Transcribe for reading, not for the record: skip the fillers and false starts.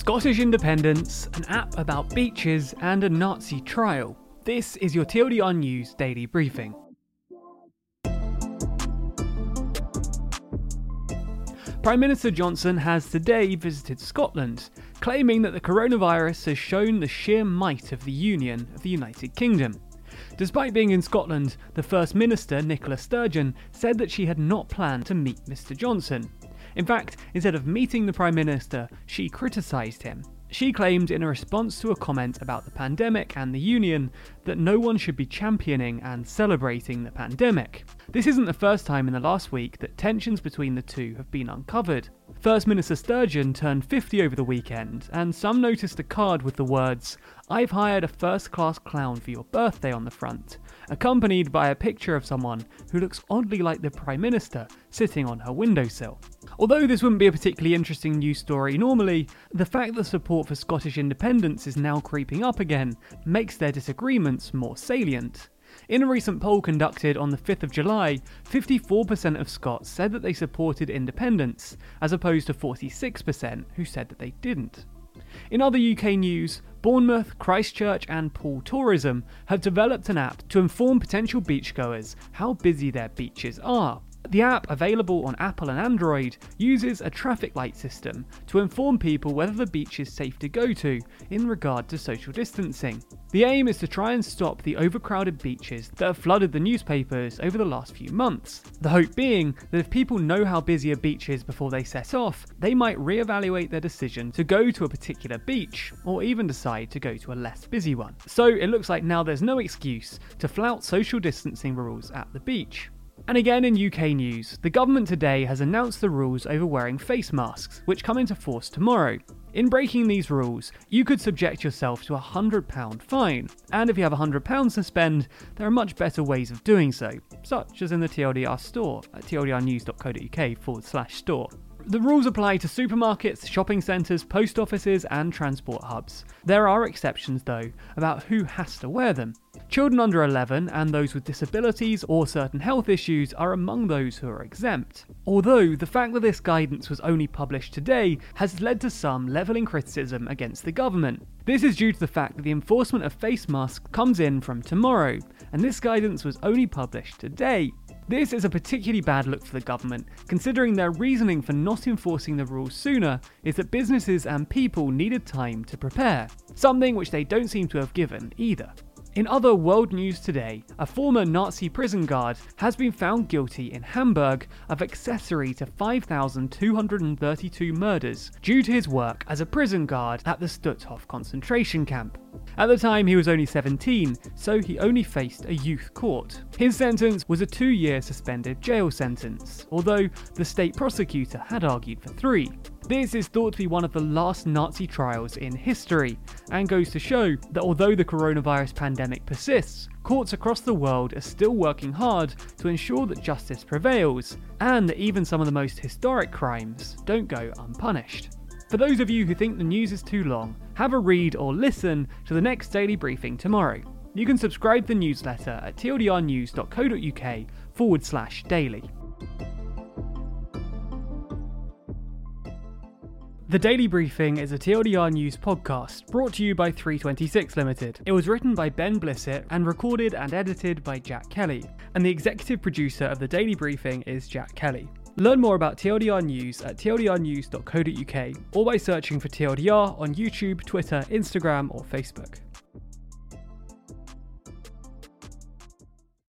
Scottish independence, an app about beaches, and a Nazi trial. This is your TLDR News Daily Briefing. Prime Minister Johnson has today visited Scotland, claiming that the coronavirus has shown the sheer might of the Union of the United Kingdom. Despite being in Scotland, the First Minister, Nicola Sturgeon, said that she had not planned to meet Mr Johnson. In fact, instead of meeting the Prime Minister, she criticised him. She claimed in a response to a comment about the pandemic and the Union that no one should be championing and celebrating the pandemic. This isn't the first time in the last week that tensions between the two have been uncovered. First Minister Sturgeon turned 50 over the weekend, and some noticed a card with the words, "I've hired a first-class clown for your birthday" on the front, accompanied by a picture of someone who looks oddly like the Prime Minister sitting on her windowsill. Although this wouldn't be a particularly interesting news story normally, the fact that support for Scottish independence is now creeping up again makes their disagreements more salient. In a recent poll conducted on the 5th of July, 54% of Scots said that they supported independence, as opposed to 46% who said that they didn't. In other UK news, Bournemouth, Christchurch and Pool Tourism have developed an app to inform potential beachgoers how busy their beaches are. The app, available on Apple and Android, uses a traffic light system to inform people whether the beach is safe to go to in regard to social distancing. The aim is to try and stop the overcrowded beaches that have flooded the newspapers over the last few months. The hope being that if people know how busy a beach is before they set off, they might re-evaluate their decision to go to a particular beach, or even decide to go to a less busy one. So it looks like now there's no excuse to flout social distancing rules at the beach. And again in UK news, the government today has announced the rules over wearing face masks, which come into force tomorrow. In breaking these rules, you could subject yourself to a £100 fine, and if you have £100 to spend, there are much better ways of doing so, such as in the TLDR store at tldrnews.co.uk/store. The rules apply to supermarkets, shopping centres, post offices and transport hubs. There are exceptions though about who has to wear them. Children under 11 and those with disabilities or certain health issues are among those who are exempt. Although the fact that this guidance was only published today has led to some levelling criticism against the government. This is due to the fact that the enforcement of face masks comes in from tomorrow, and this guidance was only published today. This is a particularly bad look for the government, considering their reasoning for not enforcing the rules sooner is that businesses and people needed time to prepare, something which they don't seem to have given either. In other world news today, a former Nazi prison guard has been found guilty in Hamburg of accessory to 5,232 murders due to his work as a prison guard at the Stutthof concentration camp. At the time, he was only 17, so he only faced a youth court. His sentence was a 2-year suspended jail sentence, although the state prosecutor had argued for 3. This is thought to be one of the last Nazi trials in history, and goes to show that although the coronavirus pandemic persists, courts across the world are still working hard to ensure that justice prevails, and that even some of the most historic crimes don't go unpunished. For those of you who think the news is too long, have a read or listen to the next daily briefing tomorrow. You can subscribe to the newsletter at tldrnews.co.uk/daily. The Daily Briefing is a TLDR News podcast brought to you by 326 Limited. It was written by Ben Blissett and recorded and edited by Jack Kelly. And the executive producer of The Daily Briefing is Jack Kelly. Learn more about TLDR News at tldrnews.co.uk or by searching for TLDR on YouTube, Twitter, Instagram or Facebook.